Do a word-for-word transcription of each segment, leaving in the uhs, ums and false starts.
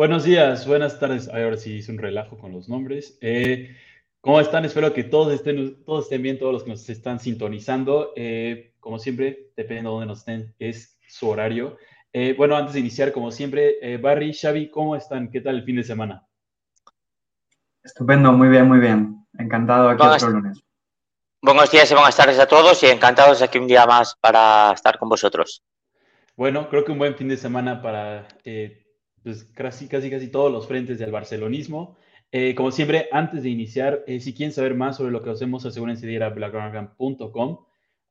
Buenos días, buenas tardes. Ay, ahora sí hice un relajo con los nombres. Eh, ¿Cómo están? Espero que todos estén, todos estén bien, todos los que nos están sintonizando. Eh, como siempre, dependiendo de dónde nos estén, es su horario. Eh, bueno, antes de iniciar, como siempre, eh, Barry, Xavi, ¿cómo están? ¿Qué tal el fin de semana? Estupendo, muy bien, muy bien. Encantado aquí buenas, otro lunes. Buenos días y buenas tardes a todos y encantados aquí un día más para estar con vosotros. Bueno, creo que un buen fin de semana para... Eh, Pues casi, casi, casi todos los frentes del barcelonismo. Eh, como siempre, antes de iniciar, eh, si quieren saber más sobre lo que hacemos, asegúrense de ir a blaugranagram punto com.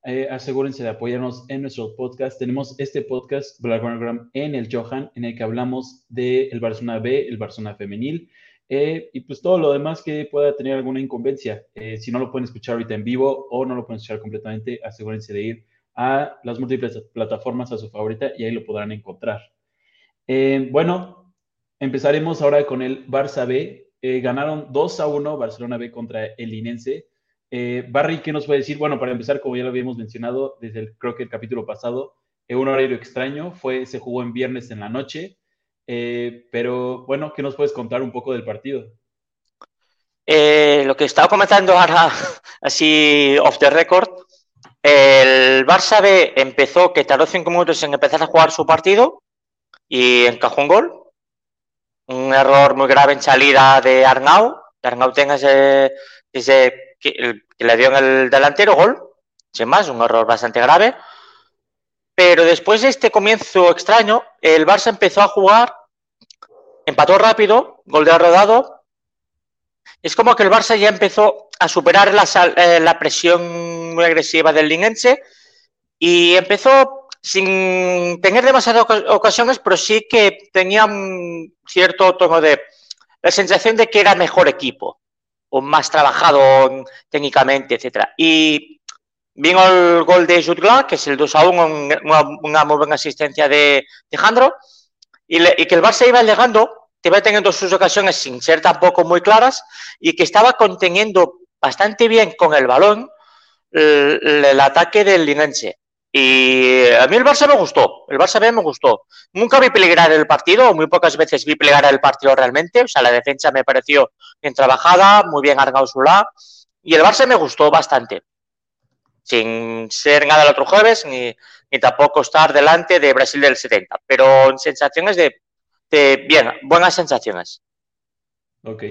Eh, asegúrense de apoyarnos en nuestro podcast. Tenemos este podcast, Blaugranagram, en el Johan, en el que hablamos del Barcelona B, el Barcelona femenil, eh, y pues todo lo demás que pueda tener alguna incumbencia. Eh, si no lo pueden escuchar ahorita en vivo o no lo pueden escuchar completamente, asegúrense de ir a las múltiples plataformas a su favorita y ahí lo podrán encontrar. Eh, bueno, empezaremos ahora con el Barça B. Eh, ganaron dos a uno Barcelona B contra el Linense. Eh, Barry, ¿qué nos puede decir? Bueno, para empezar, como ya lo habíamos mencionado desde el, creo que el capítulo pasado, eh, un horario extraño, fue, se jugó en viernes en la noche. Eh, pero bueno, ¿qué nos puedes contar un poco del partido? Eh, lo que estaba comentando ahora, así off the record, el Barça B empezó, que tardó cinco minutos en empezar a jugar su partido, y encajó un gol, un error muy grave en salida de Arnau, de Arnau Tenas, eh, dice que, el, que le dio en el delantero, gol, sin más, un error bastante grave, pero después de este comienzo extraño, el Barça empezó a jugar, empató rápido, gol de Rodado, es como que el Barça ya empezó a superar la, sal, eh, la presión muy agresiva del Linense, y empezó sin tener demasiadas ocasiones, pero sí que tenía un cierto tono de la sensación de que era mejor equipo, o más trabajado técnicamente, etcétera. Y vino el gol de Jutglà, que es el dos a uno, una, una muy buena asistencia de, de Jandro, y, le, y que el Barça iba llegando, iba teniendo sus ocasiones sin ser tampoco muy claras, y que estaba conteniendo bastante bien con el balón el, el ataque del Linense. Y a mí el Barça me gustó, el Barça B me gustó. Nunca vi peligrar el partido, muy pocas veces vi peligrar el partido realmente. O sea, la defensa me pareció bien trabajada, muy bien Arnau Solá. Y el Barça me gustó bastante. Sin ser nada el otro jueves, ni, ni tampoco estar delante de Brasil del setenta. Pero sensaciones de, de bien, buenas sensaciones. Ok.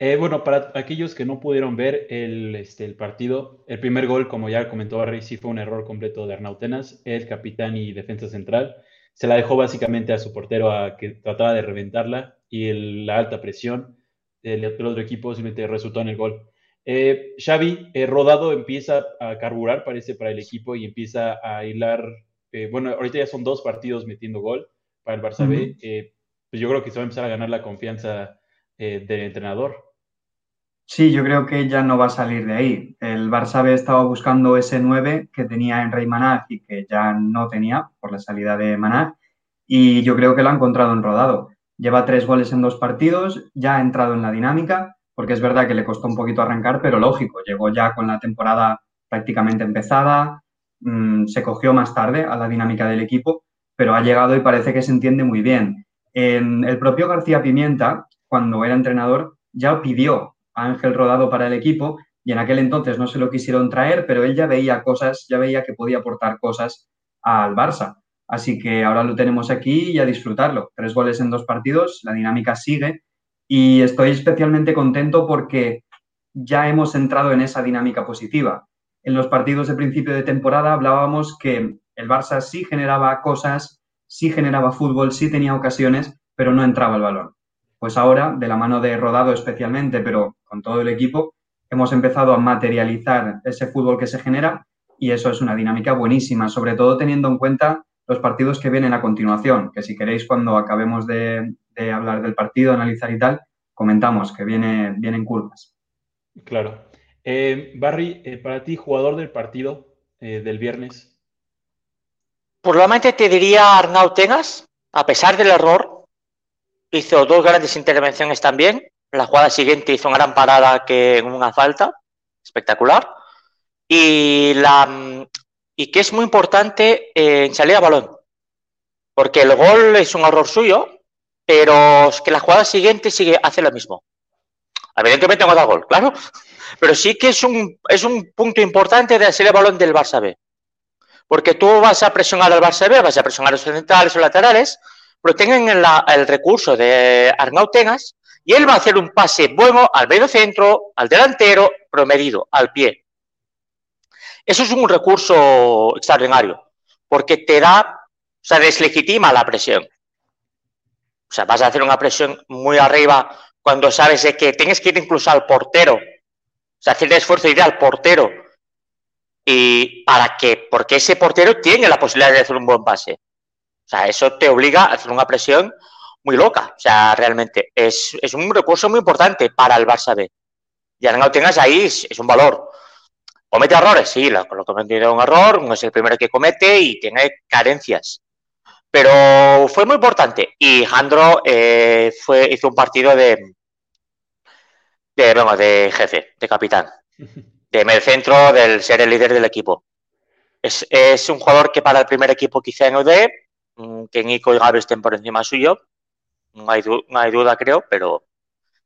Eh, bueno, para aquellos que no pudieron ver el, este, el partido, el primer gol, como ya comentó Barry, sí fue un error completo de Arnau Tenas, el capitán y defensa central. Se la dejó básicamente a su portero a que trataba de reventarla y el, la alta presión del otro equipo simplemente resultó en el gol. Eh, Xavi, eh, Rodado empieza a carburar, parece, para el equipo y empieza a hilar. Eh, bueno, ahorita ya son dos partidos metiendo gol para el Barça B. Eh, pues yo creo que se va a empezar a ganar la confianza eh, del entrenador. Sí, yo creo que ya no va a salir de ahí. El Barça B estaba buscando ese nueve que tenía en Rey Maná y que ya no tenía por la salida de Maná. Y yo creo que lo ha encontrado en Rodado. Lleva tres goles en dos partidos, ya ha entrado en la dinámica, porque es verdad que le costó un poquito arrancar, pero lógico, llegó ya con la temporada prácticamente empezada, mmm, se cogió más tarde a la dinámica del equipo, pero ha llegado y parece que se entiende muy bien. En el propio García Pimienta, cuando era entrenador, ya pidió Ángel Rodado para el equipo y en aquel entonces no se lo quisieron traer, pero él ya veía cosas, ya veía que podía aportar cosas al Barça. Así que ahora lo tenemos aquí y a disfrutarlo. Tres goles en dos partidos, la dinámica sigue y estoy especialmente contento porque ya hemos entrado en esa dinámica positiva. En los partidos de principio de temporada hablábamos que el Barça sí generaba cosas, sí generaba fútbol, sí tenía ocasiones, pero no entraba el balón. Pues ahora, de la mano de Rodado especialmente, pero con todo el equipo, hemos empezado a materializar ese fútbol que se genera y eso es una dinámica buenísima, sobre todo teniendo en cuenta los partidos que vienen a continuación, que si queréis cuando acabemos de, de hablar del partido, analizar y tal, comentamos que viene, vienen curvas. Claro. Eh, Barry, eh, para ti, jugador del partido eh, del viernes. Probablemente te diría Arnau Tenas, a pesar del error. Hizo dos grandes intervenciones también. La jugada siguiente hizo una gran parada que en una falta. Espectacular. Y, la, y que es muy importante eh, en salida a balón. Porque el gol es un error suyo. pero es que la jugada siguiente sigue, hace lo mismo. Evidentemente no da gol, claro, pero sí que es un, es un punto importante de ser el balón del Barça B. Porque tú vas a presionar al Barça B, vas a presionar a los centrales o laterales, pero tengan el, el recurso de Arnau Tenas y él va a hacer un pase bueno al medio centro, al delantero, promedido, al pie. Eso es un recurso extraordinario, porque te da, o sea, deslegitima la presión. O sea, vas a hacer una presión muy arriba cuando sabes de que tienes que ir incluso al portero. O sea, hacer el esfuerzo de ir al portero. ¿Y para qué? Porque ese portero tiene la posibilidad de hacer un buen pase. O sea, eso te obliga a hacer una presión muy loca. O sea, realmente es, es un recurso muy importante para el Barça B. Ya no lo tengas ahí, es, es un valor. Comete errores, sí, lo, lo cometió un error, no es el primero que comete y tiene carencias. Pero fue muy importante. Y Jandro eh, fue, hizo un partido de, de, bueno, de jefe, de capitán. De medio centro, del ser el líder del equipo. Es, es un jugador que para el primer equipo quizá no dé, que Nico y Gavi estén por encima suyo, no hay, no hay duda creo, pero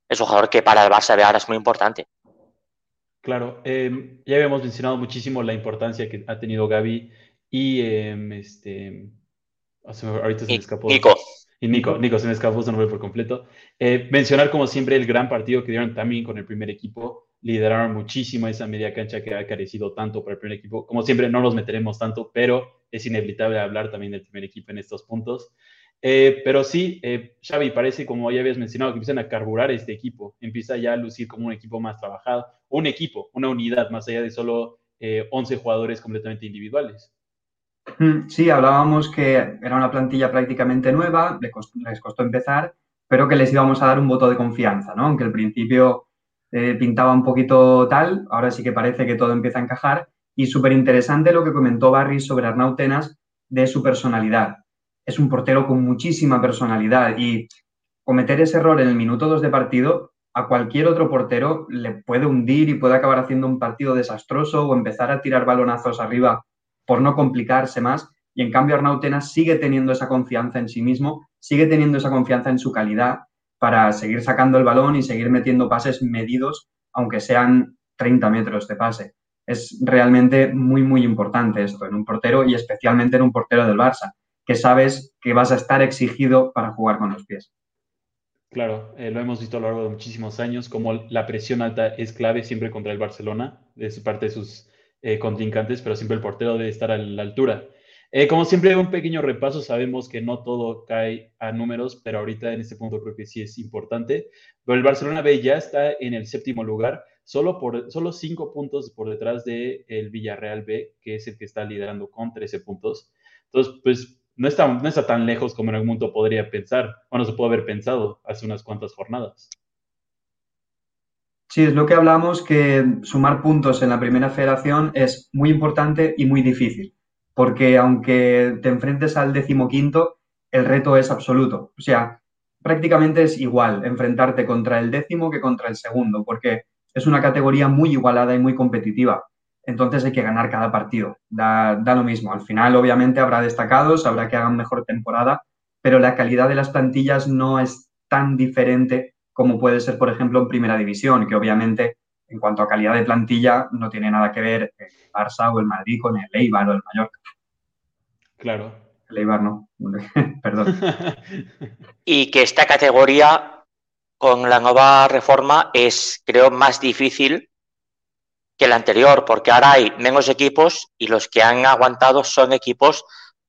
es un jugador que para el Barça de ahora es muy importante. Claro, eh, ya habíamos mencionado muchísimo la importancia que ha tenido Gavi y eh, este, ahorita se me escapó. Nico. Y Nico, Nico se me escapó su nombre por completo. Eh, mencionar como siempre el gran partido que dieron también con el primer equipo. Lideraron muchísimo esa media cancha que ha carecido tanto para el primer equipo. Como siempre, no nos meteremos tanto, pero es inevitable hablar también del primer equipo en estos puntos. Eh, pero sí, eh, Xavi, parece, como ya habías mencionado, que empiezan a carburar este equipo. Empieza ya a lucir como un equipo más trabajado. Un equipo, una unidad, más allá de solo eh, once jugadores completamente individuales. Sí, hablábamos que era una plantilla prácticamente nueva, les costó, les costó empezar, pero que les íbamos a dar un voto de confianza, ¿no? Aunque al principio... Eh, pintaba un poquito tal, ahora sí que parece que todo empieza a encajar y súper interesante lo que comentó Barry sobre Arnau Tenas de su personalidad. Es un portero con muchísima personalidad y cometer ese error en el minuto dos de partido a cualquier otro portero le puede hundir y puede acabar haciendo un partido desastroso o empezar a tirar balonazos arriba por no complicarse más y en cambio Arnau Tenas sigue teniendo esa confianza en sí mismo, sigue teniendo esa confianza en su calidad para seguir sacando el balón y seguir metiendo pases medidos, aunque sean treinta metros de pase. Es realmente muy, muy importante esto en un portero y especialmente en un portero del Barça, que sabes que vas a estar exigido para jugar con los pies. Claro, eh, lo hemos visto a lo largo de muchísimos años, como la presión alta es clave siempre contra el Barcelona, de su parte de sus eh, contrincantes, pero siempre el portero debe estar a la altura. Eh, como siempre, un pequeño repaso. Sabemos que no todo cae a números, pero ahorita en este punto creo que sí es importante. Pero el Barcelona B ya está en el séptimo lugar, solo, por, solo cinco puntos por detrás del Villarreal B, que es el que está liderando con trece puntos. Entonces, pues, no está, no está tan lejos como en algún mundo podría pensar, o no se puede haber pensado hace unas cuantas jornadas. Sí, es lo que hablamos, que sumar puntos en la primera federación es muy importante y muy difícil. Porque aunque te enfrentes al decimoquinto, el reto es absoluto. O sea, prácticamente es igual enfrentarte contra el décimo que contra el segundo, porque es una categoría muy igualada y muy competitiva. Entonces hay que ganar cada partido, da, da lo mismo. Al final, obviamente, habrá destacados, habrá que hagan mejor temporada, pero la calidad de las plantillas no es tan diferente como puede ser, por ejemplo, en Primera División, que obviamente... En cuanto a calidad de plantilla, no tiene nada que ver el Barça o el Madrid con el Eibar o el Mallorca. Claro. El Eibar no, perdón. Y que esta categoría, con la nueva reforma, es, creo, más difícil que la anterior, porque ahora hay menos equipos y los que han aguantado son equipos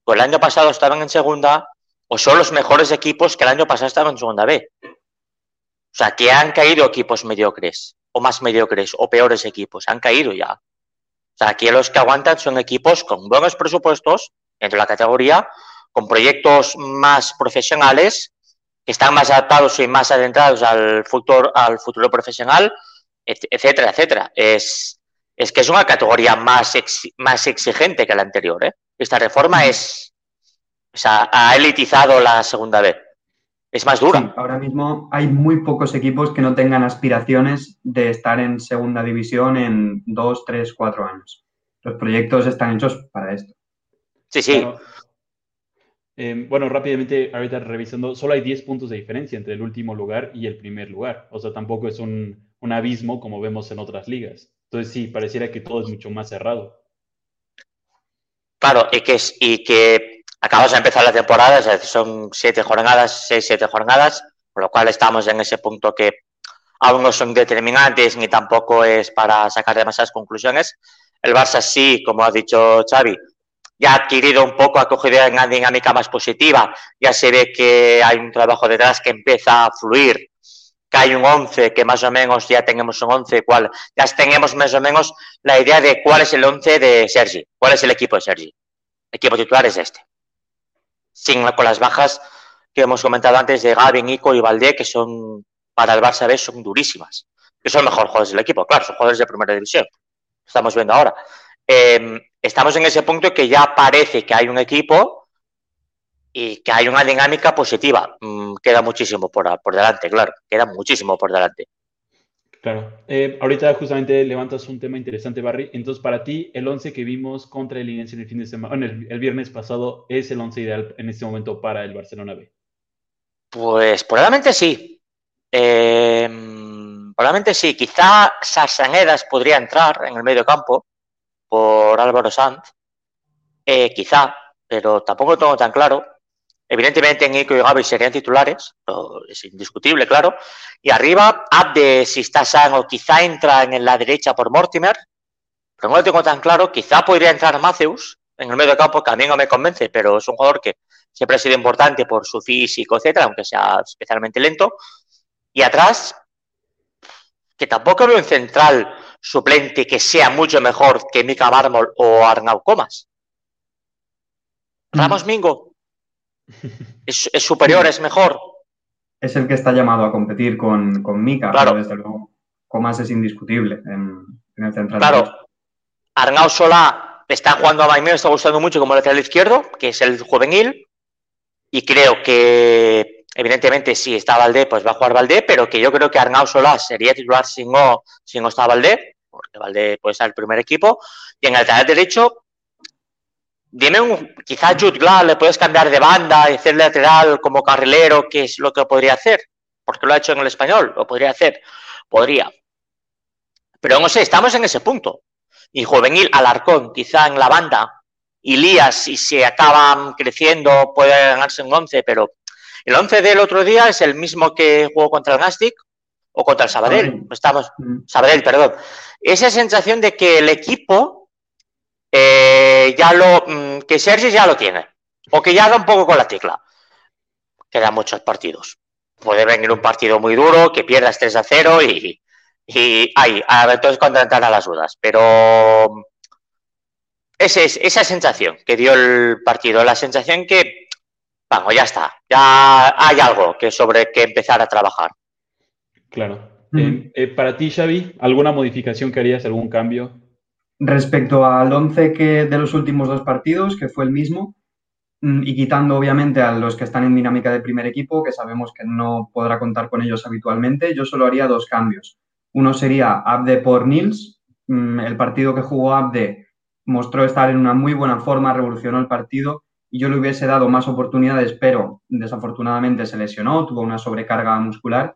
que el año pasado estaban en segunda o son los mejores equipos que el año pasado estaban en segunda B. O sea, que han caído equipos mediocres. O más mediocres, o peores equipos, han caído ya. O sea, aquí los que aguantan son equipos con buenos presupuestos, dentro de la categoría, con proyectos más profesionales, que están más adaptados y más adentrados al futuro, al futuro profesional, etcétera, etcétera. Es, es que es una categoría más, ex, más exigente que la anterior, ¿eh? Esta reforma es, o sea, ha elitizado la segunda vez. Es más dura. Sí, ahora mismo hay muy pocos equipos que no tengan aspiraciones de estar en segunda división en dos, tres, cuatro años. Los proyectos están hechos para esto. Sí, sí. Pero Eh, bueno, rápidamente, ahorita revisando, solo hay diez puntos de diferencia entre el último lugar y el primer lugar. O sea, tampoco es un, un abismo como vemos en otras ligas. Entonces, sí, pareciera que todo es mucho más cerrado. Claro, y que, y que acabamos de empezar la temporada, es decir, son siete jornadas, seis, siete jornadas, por lo cual estamos en ese punto que aún no son determinantes ni tampoco es para sacar demasiadas conclusiones. El Barça sí, como ha dicho Xavi, ya ha adquirido un poco, ha cogido una dinámica más positiva, ya se ve que hay un trabajo detrás que empieza a fluir, que hay un once, que más o menos ya tenemos un once, cual, ya tenemos más o menos la idea de cuál es el once de Sergi, cuál es el equipo de Sergi. El equipo titular es este. Sin, con las bajas que hemos comentado antes de Gavi, Nico y Valdé, que son, para el Barça B, son durísimas, que son mejores jugadores del equipo, claro, son jugadores de primera división, lo estamos viendo ahora. Eh, estamos en ese punto que ya parece que hay un equipo y que hay una dinámica positiva. Mm, queda muchísimo por, por delante, claro, queda muchísimo por delante. Claro. Eh, ahorita justamente levantas un tema interesante, Barry. Entonces, para ti, el once que vimos contra el Linense en el fin de semana, bueno, el, el viernes pasado, ¿es el once ideal en este momento para el Barcelona B? Pues probablemente sí. Eh, probablemente sí. Quizá Sasanedas podría entrar en el medio campo por Álvaro Sanz, eh, quizá, pero tampoco lo tengo tan claro. Evidentemente Nico y Gavi serían titulares, es indiscutible, claro. Y arriba, Abde, si está sano, quizá entra en la derecha por Mortimer, pero no lo tengo tan claro. Quizá podría entrar Matheus en el medio de campo, que a mí no me convence, pero es un jugador que siempre ha sido importante por su físico, etcétera, aunque sea especialmente lento. Y atrás, que tampoco veo un central suplente que sea mucho mejor que Mika Mármol o Arnau Comas. Ramos Mingo es, es superior, es mejor. Es el que está llamado a competir con, con Mika, claro. Pero desde luego Comas es indiscutible en, en el central. Claro. Arnau Solá está jugando a Baimeo, me está gustando mucho como lateral izquierdo, que es el juvenil. Y creo que, evidentemente, si está Valdé, pues va a jugar Valdé, pero que yo creo que Arnau Solá sería titular si no, si no está Valdé, porque Valdé puede estar el primer equipo. Y en el lateral derecho, dime un, quizás Jutglà le puedes cambiar de banda y hacer lateral como carrilero, que es lo que podría hacer, porque lo ha hecho en el Español, lo podría hacer, podría. Pero no sé, estamos en ese punto. Y juvenil Alarcón, quizá en la banda. Ilías, si se acaban creciendo, puede ganarse un once, pero el once del otro día es el mismo que jugó contra el Nastic o contra el Sabadell. Estamos, Sabadell, perdón. Esa sensación de que el equipo eh, ya lo. Que Sergi ya lo tiene. O que ya da un poco con la tecla. Quedan muchos partidos. Puede venir un partido muy duro, que pierdas tres a cero y. Y ahí, entonces cuando entran a las dudas. Pero. Ese es, esa sensación que dio el partido. La sensación que. Vamos, ya está. Ya hay algo que sobre que empezar a trabajar. Claro. Eh, eh, para ti, Xavi, ¿alguna modificación que harías, algún cambio? Respecto al once que de los últimos dos partidos, que fue el mismo, y quitando obviamente a los que están en dinámica de primer equipo, que sabemos que no podrá contar con ellos habitualmente, yo solo haría dos cambios. Uno sería Abde por Nils. El partido que jugó Abde mostró estar en una muy buena forma, revolucionó el partido, y yo le hubiese dado más oportunidades, pero desafortunadamente se lesionó, tuvo una sobrecarga muscular,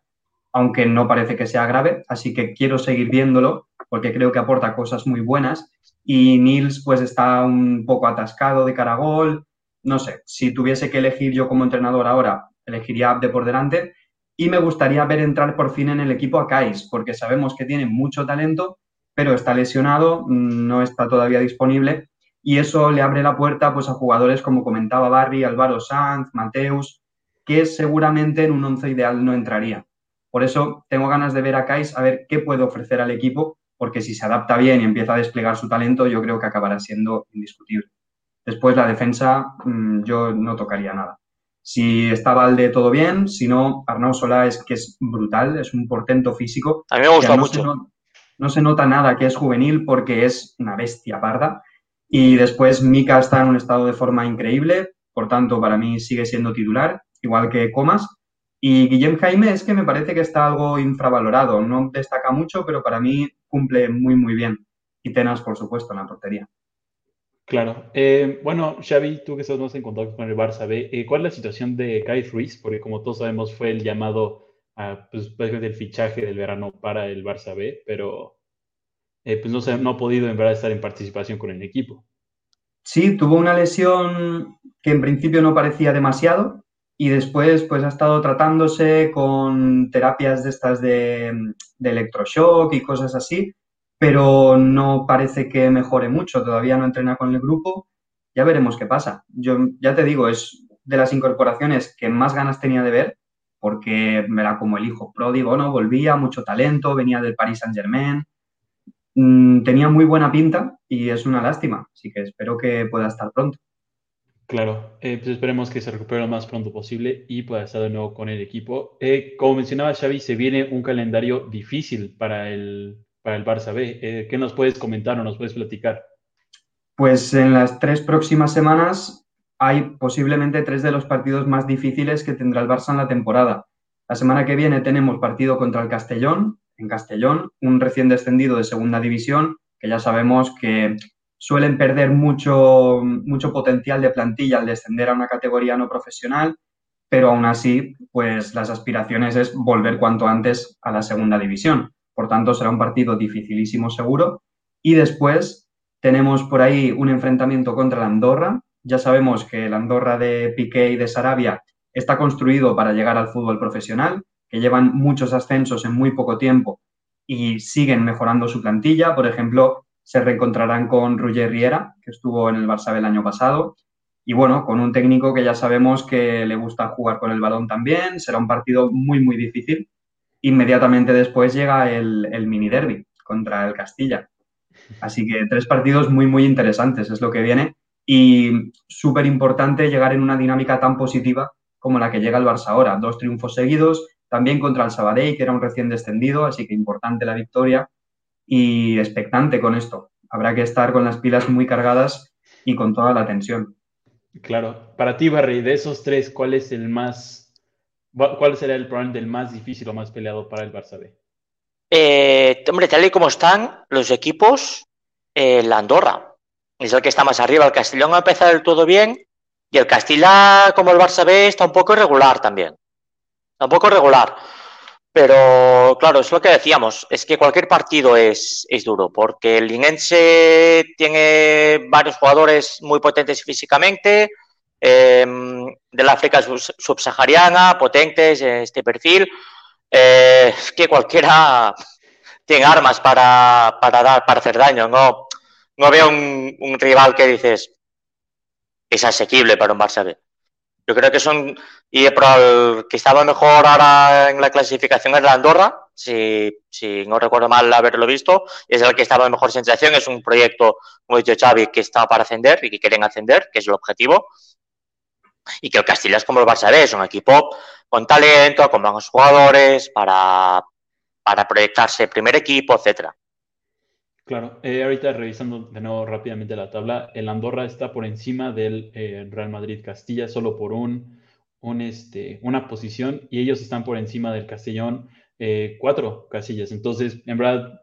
aunque no parece que sea grave, así que quiero seguir viéndolo porque creo que aporta cosas muy buenas. Y Nils pues está un poco atascado de cara a gol, no sé, si tuviese que elegir yo como entrenador ahora, elegiría Abde por delante, y me gustaría ver entrar por fin en el equipo a Kais, porque sabemos que tiene mucho talento, pero está lesionado, no está todavía disponible, y eso le abre la puerta pues a jugadores como comentaba Barry, Álvaro Sanz, Mateus, que seguramente en un once ideal no entraría. Por eso tengo ganas de ver a Kais, a ver qué puede ofrecer al equipo, porque si se adapta bien y empieza a desplegar su talento, yo creo que acabará siendo indiscutible. Después la defensa, yo no tocaría nada. Si está Valdé, todo bien, si no, Arnau Solá es que es brutal, es un portento físico. A mí me gusta mucho. No se, no, no se nota nada que es juvenil porque es una bestia parda. Y después Mika está en un estado de forma increíble, por tanto para mí sigue siendo titular, igual que Comas. Y Guillem Jaime es que me parece que está algo infravalorado, no destaca mucho, pero para mí cumple muy, muy bien. Y Tenas, por supuesto, en la portería. Claro. Eh, bueno, Xavi, tú que estás más en contacto con el Barça B, eh, ¿cuál es la situación de Kais Ruiz? Porque como todos sabemos fue el llamado, a, pues básicamente el fichaje del verano para el Barça B, pero eh, pues no, se, no ha podido en verdad estar en participación con el equipo. Sí, tuvo una lesión que en principio no parecía demasiado y después pues ha estado tratándose con terapias de estas de, de electroshock y cosas así, pero no parece que mejore mucho, todavía no entrena con el grupo, ya veremos qué pasa. Yo ya te digo, es de las incorporaciones que más ganas tenía de ver, porque era como el hijo pródigo, ¿no? Volvía, mucho talento, venía del Paris Saint-Germain, tenía muy buena pinta y es una lástima, así que espero que pueda estar pronto. Claro, eh, pues esperemos que se recupere lo más pronto posible y pueda estar de nuevo con el equipo. Eh, como mencionaba Xavi, se viene un calendario difícil para el, para el Barça B. Eh, ¿Qué nos puedes comentar o nos puedes platicar? Pues en las tres próximas semanas hay posiblemente tres de los partidos más difíciles que tendrá el Barça en la temporada. La semana que viene tenemos partido contra el Castellón, en Castellón, un recién descendido de segunda división, que ya sabemos que suelen perder mucho, mucho potencial de plantilla al descender a una categoría no profesional, pero aún así, pues las aspiraciones es volver cuanto antes a la segunda división. Por tanto, será un partido dificilísimo seguro. Y después tenemos por ahí un enfrentamiento contra la Andorra. Ya sabemos que la Andorra de Piqué y de Sarabia está construido para llegar al fútbol profesional, que llevan muchos ascensos en muy poco tiempo y siguen mejorando su plantilla. Por ejemplo, se reencontrarán con Roger Riera, que estuvo en el Barça el año pasado, y bueno, con un técnico que ya sabemos que le gusta jugar con el balón también. Será un partido muy, muy difícil. Inmediatamente después llega el, el mini derbi contra el Castilla. Así que tres partidos muy, muy interesantes es lo que viene y súper importante llegar en una dinámica tan positiva como la que llega el Barça ahora. Dos triunfos seguidos, también contra el Sabadell, que era un recién descendido, así que importante la victoria y expectante con esto. Habrá que estar con las pilas muy cargadas y con toda la tensión. Claro. Para ti, Barry, de esos tres, ¿cuál es el más, cuál será el problema del más difícil o más peleado para el Barça B? Eh, hombre, tal y como están los equipos, eh, la Andorra es el que está más arriba. El Castellón ha empezado del todo bien y el Castilla, como el Barça B, está un poco irregular también. Tampoco regular, pero claro, es lo que decíamos, es que cualquier partido es, es duro, porque el Linense tiene varios jugadores muy potentes físicamente, eh, del África subsahariana, potentes en este perfil, eh, es que cualquiera tiene armas para, para, dar, para hacer daño, no, no veo un, un rival que dices, es asequible para un Barça B. Yo creo que son, y el que estaba mejor ahora en la clasificación es la Andorra, si, si no recuerdo mal haberlo visto, es el que estaba en mejor sensación, es un proyecto, como he dicho Xavi, que está para ascender y que quieren ascender, que es el objetivo, y que el Castilla es como el Barça B, es un equipo con talento, con buenos jugadores, para, para proyectarse primer equipo, etcétera. Claro, eh, ahorita revisando de nuevo rápidamente la tabla, el Andorra está por encima del eh, Real Madrid Castilla solo por un, un este, una posición y ellos están por encima del Castellón eh, cuatro casillas. Entonces, en verdad,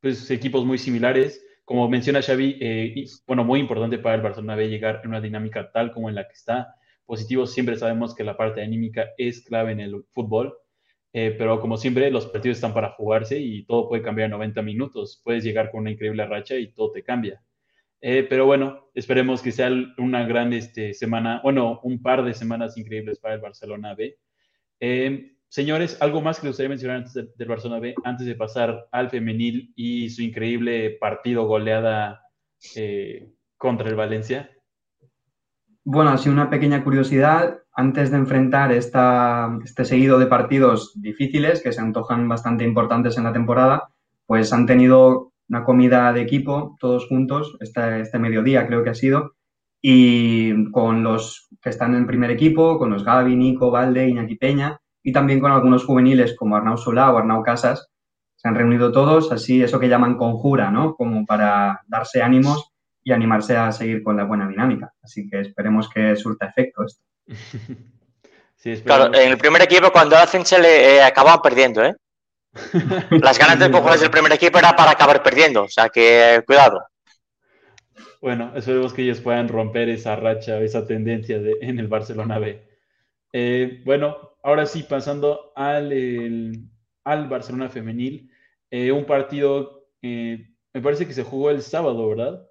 pues equipos muy similares. Como menciona Xavi, eh, y, bueno, muy importante para el Barcelona B llegar en una dinámica tal como en la que está. Positivo, siempre sabemos que la parte anímica es clave en el fútbol. Eh, pero como siempre, los partidos están para jugarse y todo puede cambiar en noventa minutos. Puedes llegar con una increíble racha y todo te cambia. Eh, pero bueno, esperemos que sea una gran este, semana, bueno, un par de semanas increíbles para el Barcelona B. Eh, señores, algo más que les gustaría mencionar antes de, del Barcelona B, antes de pasar al femenil y su increíble partido goleada eh, contra el Valencia. Bueno, así una pequeña curiosidad. Antes de enfrentar esta, este seguido de partidos difíciles, que se antojan bastante importantes en la temporada, pues han tenido una comida de equipo, todos juntos, este, este mediodía creo que ha sido, y con los que están en primer equipo, con los Gavi, Nico, Valdé, Iñaki Peña, y también con algunos juveniles como Arnau Solá o Arnau Casas. Se han reunido todos, así eso que llaman conjura, ¿no? Como para darse ánimos y animarse a seguir con la buena dinámica. Así que esperemos que surta efecto esto. Sí, claro, en el primer equipo cuando hacen se le eh, acababan perdiendo, ¿eh? Las ganas de jugadores del primer equipo era para acabar perdiendo, o sea que eh, cuidado. bueno, esperemos que ellos puedan romper esa racha, esa tendencia de, en el Barcelona B. Eh, bueno, ahora sí, pasando al, el, al Barcelona femenil, eh, un partido, eh, me parece que se jugó el sábado, ¿verdad?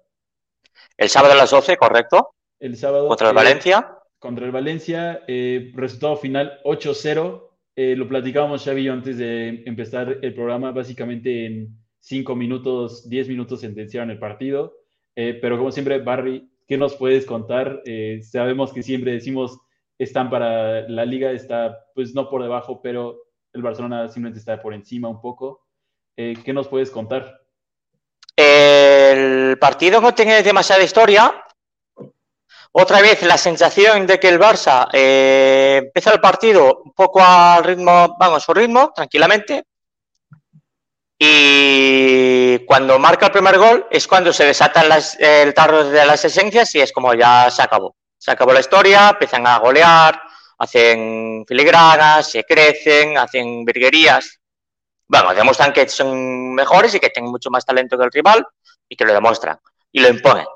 El sábado a las doce, correcto. El sábado. Contra el eh, Valencia. Contra el Valencia, eh, resultado final ocho cero. Eh, lo platicábamos, Xavi, antes de empezar el programa. Básicamente en cinco minutos, diez minutos sentenciaron el partido. Eh, pero como siempre, Barry, ¿qué nos puedes contar? Eh, sabemos que siempre decimos, están para la Liga, está pues no por debajo, pero el Barcelona simplemente está por encima un poco. Eh, ¿Qué nos puedes contar? El partido no tiene demasiada historia. Otra vez la sensación de que el Barça eh, empieza el partido un poco al ritmo, vamos, a su ritmo, tranquilamente. Y cuando marca el primer gol es cuando se desatan las, el tarro de las esencias y es como ya se acabó. Se acabó la historia, empiezan a golear, hacen filigranas, se crecen, hacen virguerías. Bueno, demuestran que son mejores y que tienen mucho más talento que el rival y que lo demuestran y lo imponen.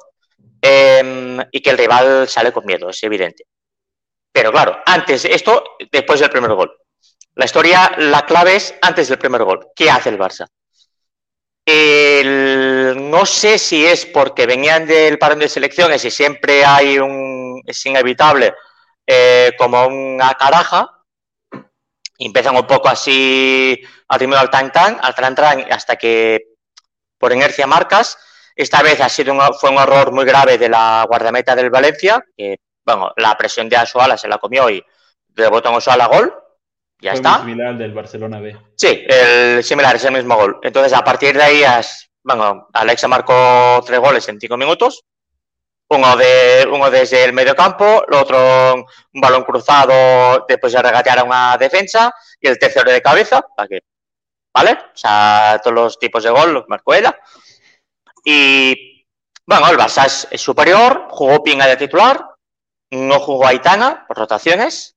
Eh, y que el rival sale con miedo, es evidente. Pero claro, antes de esto, después del primer gol. La historia, la clave es antes del primer gol. ¿Qué hace el Barça? El, no sé si es porque venían del parón de selecciones y siempre hay un... es inevitable, eh, como una caraja. Empiezan un poco así, al ritmo al tan-tan, al tran-tran, hasta que por inercia marcas. Esta vez ha sido un, fue un error muy grave de la guardameta del Valencia, que bueno, la presión de Osuala se la comió y rebotó en Osuala gol. Ya fue está. Similar al del Barcelona B. Sí, el similar, es el mismo gol. Entonces, a partir de ahí, has, bueno, Alexa marcó tres goles en cinco minutos. Uno, de, uno desde el medio campo, el otro un balón cruzado, después de regatear a una defensa, y el tercero de cabeza, para que, ¿vale? O sea, todos los tipos de gol los marcó ella. Y, bueno, el Barça es, es superior, jugó Pinga de titular, no jugó Aitana por rotaciones,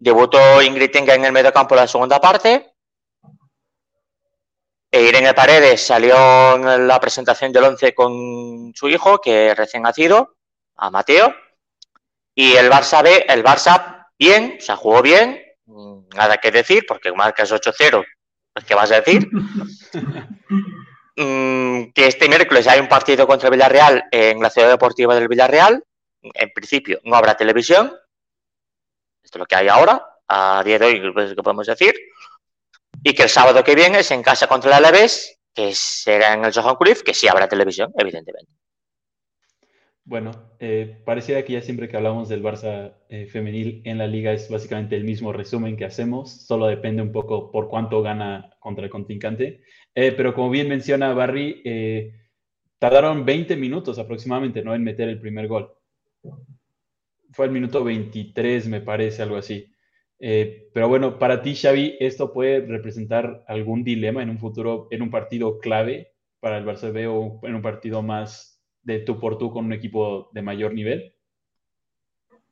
debutó Ingrid Tenga en el mediocampo en la segunda parte, e Irene Paredes salió en la presentación del once con su hijo, que es recién nacido, a Mateo, y el Barça, B, el Barça bien, o sea, jugó bien, nada que decir, porque marcas ocho cero, ¿qué vas a decir? Que este miércoles hay un partido contra el Villarreal en la ciudad deportiva del Villarreal. En principio no habrá televisión. Esto es lo que hay ahora, a día de hoy, pues, que podemos decir. Y que el sábado que viene es en casa contra el Alavés, que será en el Johan Cruyff, que sí habrá televisión, evidentemente. Bueno, eh, pareciera que ya siempre que hablamos del Barça eh, femenil en la Liga es básicamente el mismo resumen que hacemos, solo depende un poco por cuánto gana contra el contrincante. Eh, pero como bien menciona Barry, eh, tardaron veinte minutos aproximadamente, ¿no?, en meter el primer gol. Fue el minuto veintitrés, me parece, algo así. Eh, pero bueno, para ti, Xavi, ¿esto puede representar algún dilema en un futuro, en un partido clave para el Barça B o en un partido más de tú por tú con un equipo de mayor nivel?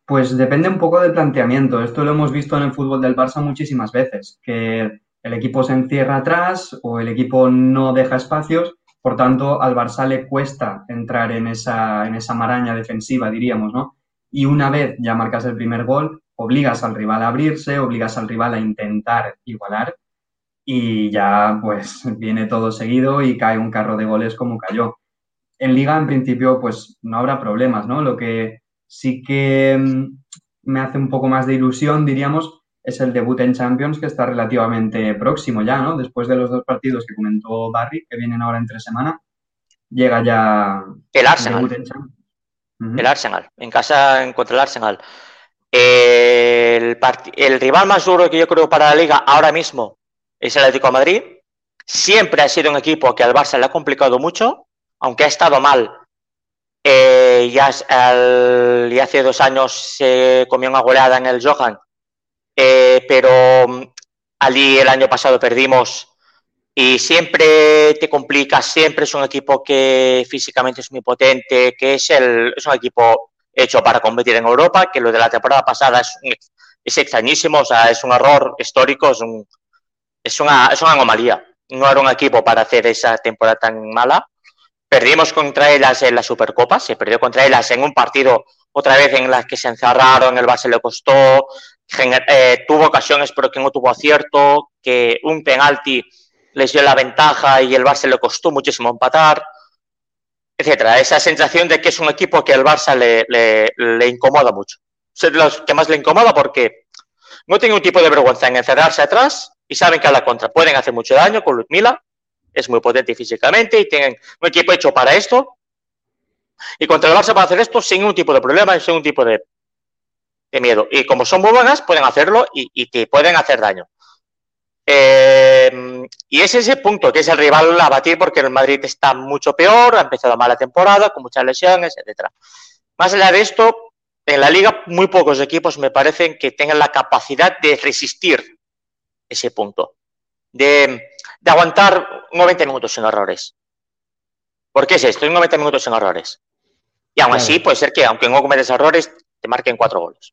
Pues depende un poco del planteamiento. Esto lo hemos visto en el fútbol del Barça muchísimas veces, que el equipo se encierra atrás o el equipo no deja espacios, por tanto, al Barça le cuesta entrar en esa, en esa maraña defensiva, diríamos, ¿no? Y una vez ya marcas el primer gol, obligas al rival a abrirse, obligas al rival a intentar igualar y ya pues viene todo seguido y cae un carro de goles como cayó. En Liga, en principio, pues no habrá problemas, ¿no? Lo que sí que me hace un poco más de ilusión, diríamos, es el debut en Champions, que está relativamente próximo ya, ¿no? Después de los dos partidos que comentó Barry, que vienen ahora entre semana, llega ya el Arsenal. El, uh-huh. el Arsenal, en casa contra el Arsenal. El, part- el rival más duro que yo creo para la Liga ahora mismo es el Atlético de Madrid. Siempre ha sido un equipo que al Barça le ha complicado mucho, aunque ha estado mal, eh, ya, el, ya hace dos años se eh, comió una goleada en el Johan, eh, pero allí el año pasado perdimos y siempre te complica, siempre es un equipo que físicamente es muy potente, que es, el, es un equipo hecho para competir en Europa, que lo de la temporada pasada es, es extrañísimo, o sea, es un error histórico, es, un, es, una, es una anomalía. No era un equipo para hacer esa temporada tan mala. Perdimos contra ellas en la Supercopa, se perdió contra ellas en un partido otra vez en las que se encerraron, el Barça le costó, eh, tuvo ocasiones pero que no tuvo acierto, que un penalti les dio la ventaja y el Barça le costó muchísimo empatar, etcétera. Esa sensación de que es un equipo que al Barça le, le, le incomoda mucho. Es de los que más le incomoda porque no tiene un tipo de vergüenza en encerrarse atrás y saben que a la contra pueden hacer mucho daño con Ludmila, es muy potente físicamente y tienen un equipo hecho para esto. Y contra el Barça van a hacer esto sin ningún tipo de problema, sin ningún tipo de, de miedo. Y como son muy buenas, pueden hacerlo y, y te pueden hacer daño. Eh, y es ese punto que es el rival a batir porque el Madrid está mucho peor, ha empezado mala temporada, con muchas lesiones, etcétera. Más allá de esto, en la Liga muy pocos equipos me parecen que tengan la capacidad de resistir ese punto. De, de aguantar noventa minutos sin errores. ¿Por qué es esto? noventa minutos sin errores. Y aún así puede ser que, aunque no cometas errores, te marquen cuatro goles.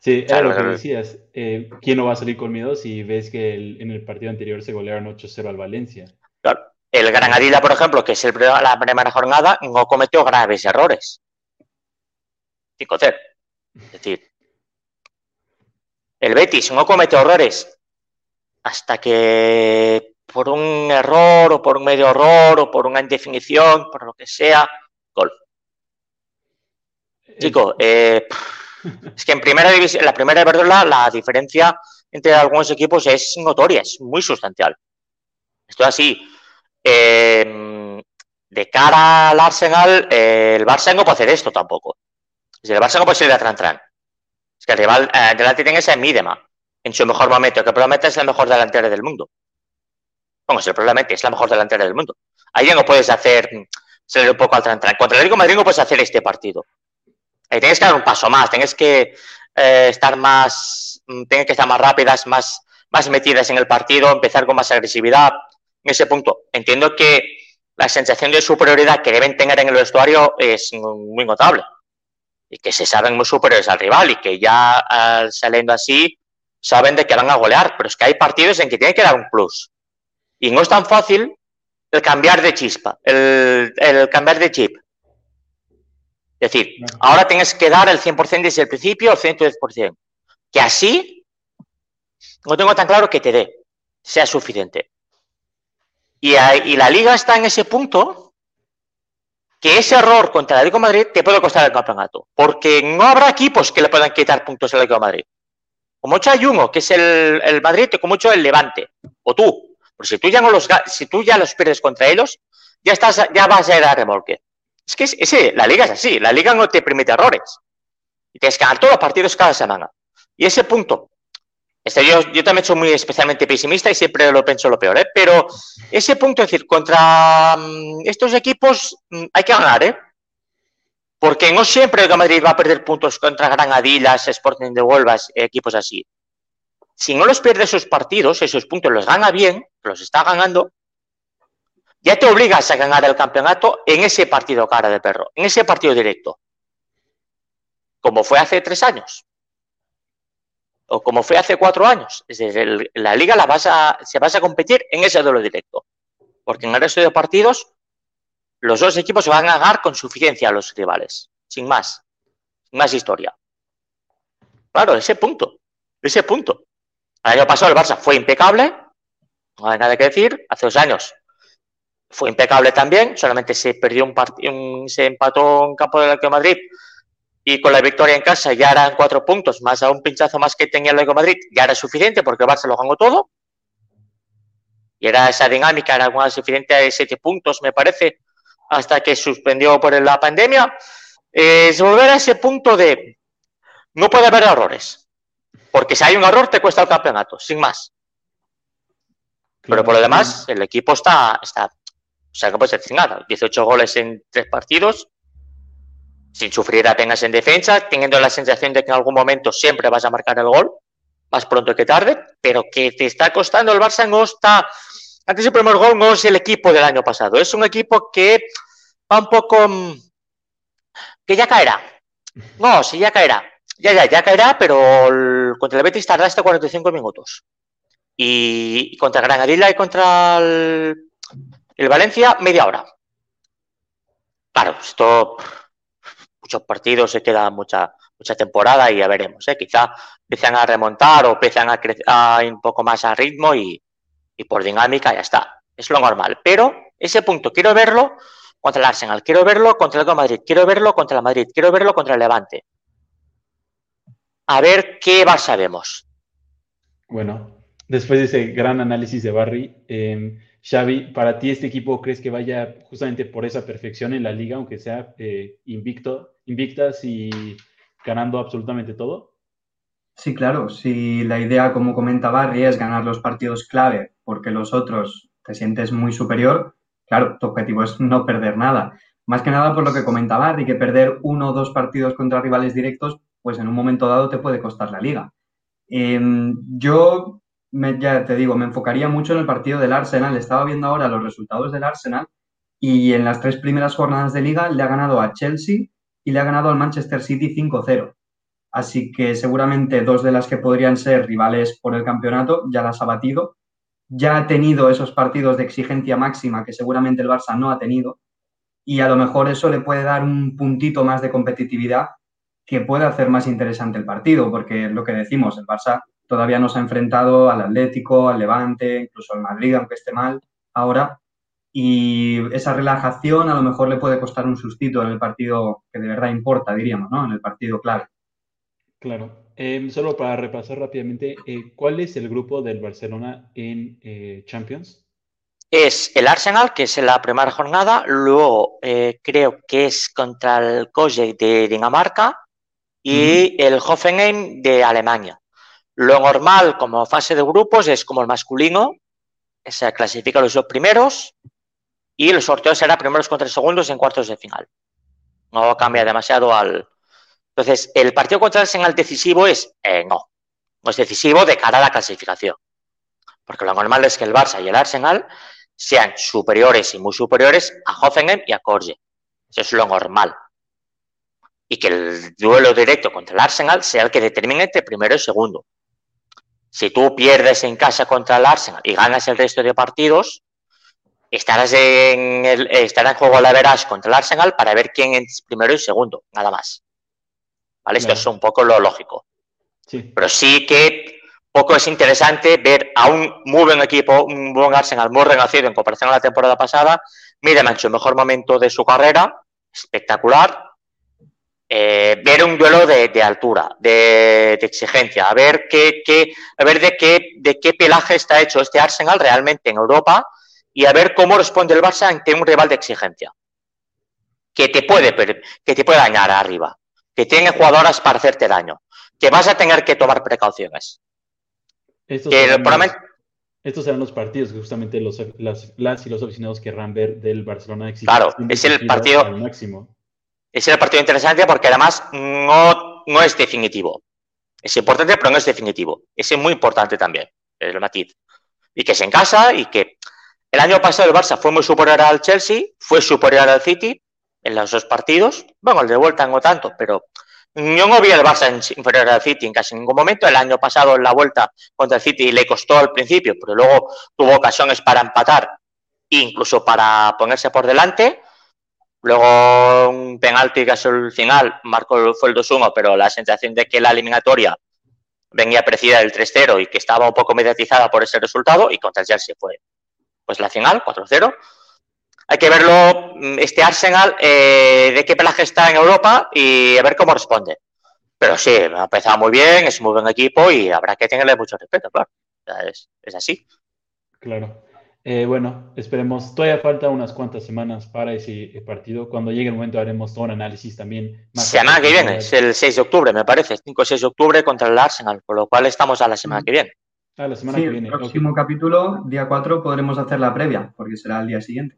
Sí, era lo que decías. Eh, ¿Quién no va a salir con miedo si ves que el, en el partido anterior se golearon ocho cero al Valencia? Claro. El Granadilla, por ejemplo, que es el, la primera jornada, no cometió graves errores. cinco cero. Es decir, el Betis no comete errores hasta que por un error o por un medio error o por una indefinición, por lo que sea, gol. Chico, eh, es que en primera división, la primera de verdad, la diferencia entre algunos equipos es notoria, es muy sustancial. Esto es así. Eh, de cara al Arsenal, eh, el Barça no puede hacer esto tampoco. El Barça no puede ser de Tran-Tran. Es que el rival eh, delante tiene ese Midema en su mejor momento, que probablemente es la mejor delantera del mundo. Bueno, es el probablemente es la mejor delantera del mundo. Ahí ya no puedes hacer salir un poco al Tran-Tran. Contra el Atlético de Madrid no puedes hacer este partido. Ahí tienes que dar un paso más, tienes que eh, estar más, tienes que estar más rápidas, más, más metidas en el partido, empezar con más agresividad. En ese punto, entiendo que la sensación de superioridad que deben tener en el vestuario es muy notable. Y que se saben muy superiores al rival y que ya uh, saliendo así saben de que van a golear, pero es que hay partidos en que tienen que dar un plus y no es tan fácil el cambiar de chispa, el, el cambiar de chip. Es decir, ahora tienes que dar el cien por ciento desde el principio, el ciento diez por ciento, que así no tengo tan claro que te dé, sea suficiente. Y, y la Liga está en ese punto que ese error contra el Atlético de Madrid te puede costar el campeonato, porque no habrá equipos que le puedan quitar puntos al Atlético de Madrid. Como mucho hay uno, que es el, el Madrid, y como mucho el Levante, o tú. Pero si tú ya no los, si tú ya los pierdes contra ellos, ya estás, ya vas a ir a remolque. Es que es, es, la Liga es así, la Liga no te permite errores. Y tienes que ganar todos los partidos cada semana. Y ese punto, este, yo, yo también soy muy especialmente pesimista y siempre lo pienso lo peor, ¿eh? Pero ese punto, es decir, contra estos equipos hay que ganar, ¿eh? Porque no siempre el Madrid va a perder puntos contra Granadinas, Sporting de Huelva, equipos así. Si no los pierde esos partidos, esos puntos los gana bien, los está ganando, ya te obligas a ganar el campeonato en ese partido cara de perro, en ese partido directo, como fue hace tres años. O como fue hace cuatro años. Es decir, la Liga la vas a, se vas a competir en ese duelo directo. Porque en el resto de partidos, los dos equipos van a ganar con suficiencia a los rivales. Sin más. Sin más historia. Claro, ese punto. Ese punto. El año pasado el Barça fue impecable. No hay nada que decir. Hace dos años fue impecable también. Solamente se perdió un partido, se empató en campo del Atlético de Madrid. Y con la victoria en casa ya eran cuatro puntos, más a un pinchazo más que tenía el Atlético de Madrid, ya era suficiente porque el Barça lo ganó todo. Y era esa dinámica, era suficiente de siete puntos, me parece, hasta que suspendió por la pandemia. Es volver a ese punto de no puede haber errores, porque si hay un error te cuesta el campeonato, sin más. Pero por lo demás, el equipo está, está o sea, que puede ser sin nada, dieciocho goles en tres partidos. Sin sufrir apenas en defensa, teniendo la sensación de que en algún momento siempre vas a marcar el gol, más pronto que tarde, pero que te está costando el Barça, no está... Antes del primer gol no es el equipo del año pasado, es un equipo que va un poco... que ya caerá. No, sí, ya caerá. Ya, ya, ya caerá, pero el... contra el Betis tardará hasta cuarenta y cinco minutos. Y contra Granadilla y contra el, el Valencia, media hora. Claro, esto, muchos partidos, se queda mucha, mucha temporada y ya veremos, ¿eh? Quizá empiezan a remontar o empiezan a crecer un poco más a ritmo y, y por dinámica ya está. Es lo normal, pero ese punto quiero verlo contra el Arsenal, quiero verlo contra el Atlético de Madrid, quiero verlo contra el Madrid, quiero verlo contra el Levante. A ver qué Barça vemos. Bueno, después de ese gran análisis de Barry, eh, Xavi, ¿para ti este equipo crees que vaya justamente por esa perfección en la Liga, aunque sea eh, invicto, invictas y ganando absolutamente todo? Sí, claro. Si la idea, como comenta Barry, es ganar los partidos clave porque los otros te sientes muy superior, claro, tu objetivo es no perder nada. Más que nada por lo que comenta Barry, que perder uno o dos partidos contra rivales directos pues en un momento dado te puede costar la Liga. Eh, yo, me, ya te digo, me enfocaría mucho en el partido del Arsenal. Estaba viendo ahora los resultados del Arsenal y en las tres primeras jornadas de Liga le ha ganado a Chelsea y le ha ganado al Manchester City cinco cero. Así que seguramente dos de las que podrían ser rivales por el campeonato ya las ha batido. Ya ha tenido esos partidos de exigencia máxima que seguramente el Barça no ha tenido y a lo mejor eso le puede dar un puntito más de competitividad que pueda hacer más interesante el partido, porque lo que decimos, el Barça todavía no se ha enfrentado al Atlético, al Levante, incluso al Madrid, aunque esté mal ahora, y esa relajación a lo mejor le puede costar un sustito en el partido que de verdad importa, diríamos, ¿no? En el partido clave. Claro. Eh, solo para repasar rápidamente, eh, ¿cuál es el grupo del Barcelona en eh, Champions? Es el Arsenal, que es en la primera jornada, luego eh, creo que es contra el Kojek de Dinamarca, y el Hoffenheim de Alemania. Lo normal como fase de grupos es como el masculino, se clasifica los dos primeros y el sorteo será primeros contra segundos en cuartos de final. No cambia demasiado al... Entonces, el partido contra el Arsenal decisivo es... Eh, no, no es decisivo de cara a la clasificación. Porque lo normal es que el Barça y el Arsenal sean superiores y muy superiores a Hoffenheim y a Corje. Eso es lo normal. Y que el duelo directo contra el Arsenal sea el que determine entre primero y segundo. Si tú pierdes en casa contra el Arsenal y ganas el resto de partidos, estarás en, el, estará en juego la verás contra el Arsenal para ver quién es primero y segundo, nada más. ¿Vale? Esto es un poco lo lógico. Sí. Pero sí que poco es interesante ver a un muy buen equipo, un buen Arsenal muy renacido en comparación a la temporada pasada. Mira, en su mejor momento de su carrera, espectacular. Eh, ver un duelo de, de altura, de, de exigencia, a ver qué, qué, a ver de qué, de qué pelaje está hecho este Arsenal realmente en Europa y a ver cómo responde el Barça ante un rival de exigencia que te puede, que te puede dañar arriba, que tiene jugadoras para hacerte daño, que vas a tener que tomar precauciones. Estos, que serán, probablemente... los, estos serán los partidos que justamente los, las, las y los aficionados querrán ver del Barcelona. Claro, es el partido al máximo. Es el partido interesante porque además no, no es definitivo. Es importante, pero no es definitivo. Es muy importante también, el matiz. Y que es en casa y que el año pasado el Barça fue muy superior al Chelsea, fue superior al City en los dos partidos. Bueno, el de vuelta no tanto, pero yo no vi al Barça inferior al City en casi ningún momento. El año pasado en la vuelta contra el City le costó al principio, pero luego tuvo ocasiones para empatar, incluso para ponerse por delante. Luego un penalti casi al final, marcó fue el dos uno, pero la sensación de que la eliminatoria venía precedida del tres cero y que estaba un poco mediatizada por ese resultado, y contra el Chelsea fue pues la final, cuatro cero. Hay que verlo, este Arsenal, eh, de qué pelaje está en Europa y a ver cómo responde. Pero sí, ha empezado muy bien, es un muy buen equipo y habrá que tenerle mucho respeto, claro. Es, es así. Claro. Eh, bueno, esperemos, todavía falta unas cuantas semanas para ese partido. Cuando llegue el momento haremos todo un análisis también. Más semana que viene, es el seis de octubre, me parece, cinco o seis de octubre contra el Arsenal, con lo cual estamos a la semana que viene. A la semana sí, que viene. El próximo okay. capítulo, día cuatro, podremos hacer la previa, porque será el día siguiente,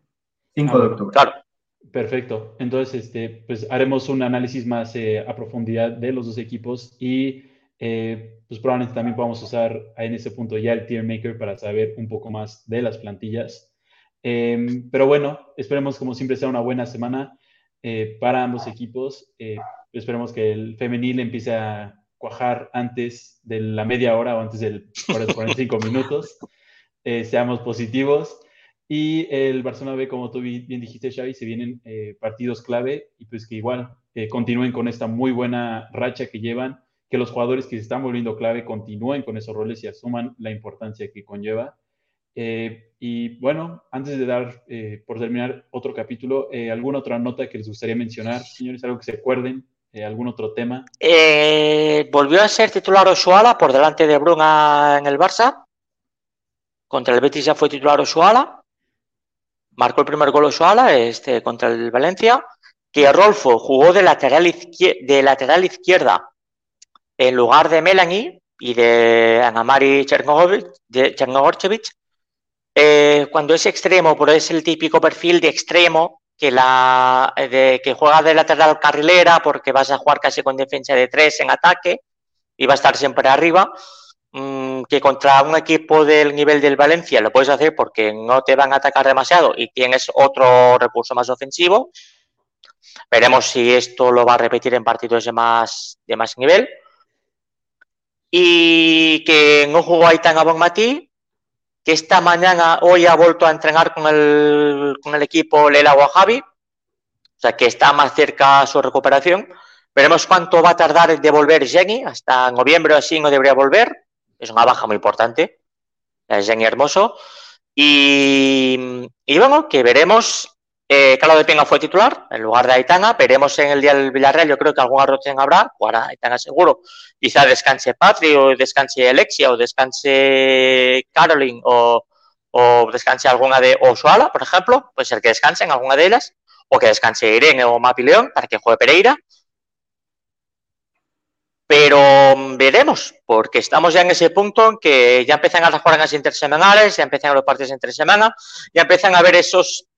cinco de octubre. Claro. Perfecto, entonces este, pues haremos un análisis más eh, a profundidad de los dos equipos y... Eh, pues probablemente también podamos usar en ese punto ya el tier maker para saber un poco más de las plantillas. Eh, pero bueno, esperemos como siempre sea una buena semana eh, para ambos equipos. Eh, esperemos que el femenil empiece a cuajar antes de la media hora o antes de los cuarenta y cinco minutos. Eh, seamos positivos. Y el Barcelona B, como tú bien dijiste, Xavi, se vienen eh, partidos clave y pues que igual eh, continúen con esta muy buena racha que llevan, que los jugadores que se están volviendo clave continúen con esos roles y asuman la importancia que conlleva. Eh, y bueno, antes de dar, eh, por terminar, otro capítulo, eh, ¿alguna otra nota que les gustaría mencionar, señores? ¿Algo que se acuerden? Eh, ¿Algún otro tema? Eh, volvió a ser titular Osuala por delante de Bruna en el Barça. Contra el Betis ya fue titular Osuala. Marcó el primer gol Osuala este, contra el Valencia. Que Rolfo jugó de lateral, izquier- de lateral izquierda en lugar de Melanie y de Anamari Chernogorchevich. Eh, cuando es extremo, pero es el típico perfil de extremo que, la, de, que juega de lateral carrilera porque vas a jugar casi con defensa de tres en ataque y va a estar siempre arriba, mm, que contra un equipo del nivel del Valencia lo puedes hacer porque no te van a atacar demasiado y tienes otro recurso más ofensivo. Veremos si esto lo va a repetir en partidos de más, de más nivel. Y que no jugó Aitana Bonmatí, que esta mañana, hoy ha vuelto a entrenar con el, con el equipo Lela Wahabi, o sea que está más cerca su recuperación. Veremos cuánto va a tardar de volver Jenny, hasta noviembre o así no debería volver, es una baja muy importante, es Jenny Hermoso. Y, y bueno, que veremos, eh, Carlos de Pena fue titular en lugar de Aitana, veremos en el día del Villarreal, yo creo que alguna rotación habrá, jugará Aitana seguro. Quizá descanse Patri, o descanse Alexia, o descanse Caroline, o, o descanse alguna de Osuala, por ejemplo. Puede ser que descansen alguna de ellas, o que descanse Irene o Mapi León para que juegue Pereira. Pero veremos, porque estamos ya en ese punto en que ya empiezan a las jornadas intersemanales, ya empiezan los partidos entre semana, ya empiezan a ver esos,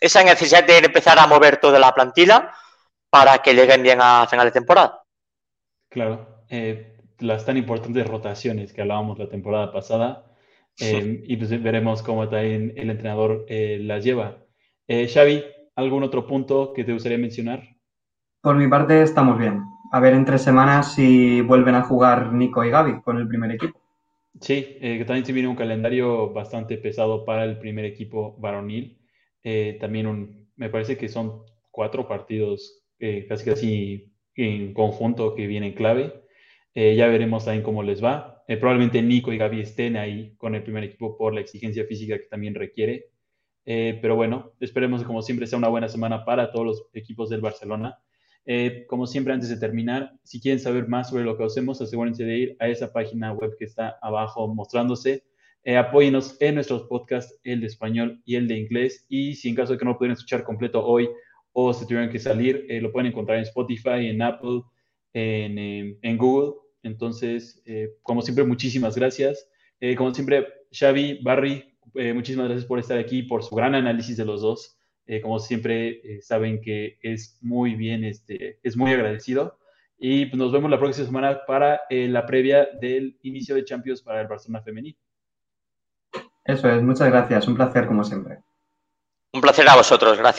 esa necesidad de empezar a mover toda la plantilla para que lleguen bien a final de temporada. Claro. Eh, las tan importantes rotaciones que hablábamos la temporada pasada, eh, sí. Y pues veremos cómo también el entrenador eh, las lleva. Eh, Xavi, ¿algún otro punto que te gustaría mencionar? Por mi parte estamos bien. A ver en tres semanas si vuelven a jugar Nico y Gavi con el primer equipo. Sí, eh, que también se viene un calendario bastante pesado para el primer equipo varonil. Eh, también un, me parece que son cuatro partidos eh, casi casi en conjunto que vienen clave. Eh, ya veremos también cómo les va. Eh, probablemente Nico y Gavi estén ahí con el primer equipo por la exigencia física que también requiere. Eh, pero bueno, esperemos que como siempre sea una buena semana para todos los equipos del Barcelona. Eh, como siempre, antes de terminar, si quieren saber más sobre lo que hacemos, asegúrense de ir a esa página web que está abajo mostrándose. Eh, apóyenos en nuestros podcasts, el de español y el de inglés. Y si en caso de que no lo pudieran escuchar completo hoy o se tuvieran que salir, eh, lo pueden encontrar en Spotify, en Apple, En, en, en Google. Entonces, eh, como siempre, muchísimas gracias. Eh, como siempre, Xavi, Barry, eh, muchísimas gracias por estar aquí, por su gran análisis de los dos. Eh, como siempre, eh, saben que es muy bien, este, es muy agradecido. Y pues, nos vemos la próxima semana para eh, la previa del inicio de Champions para el Barcelona femenil. Eso es, muchas gracias. Un placer, como siempre. Un placer a vosotros, gracias.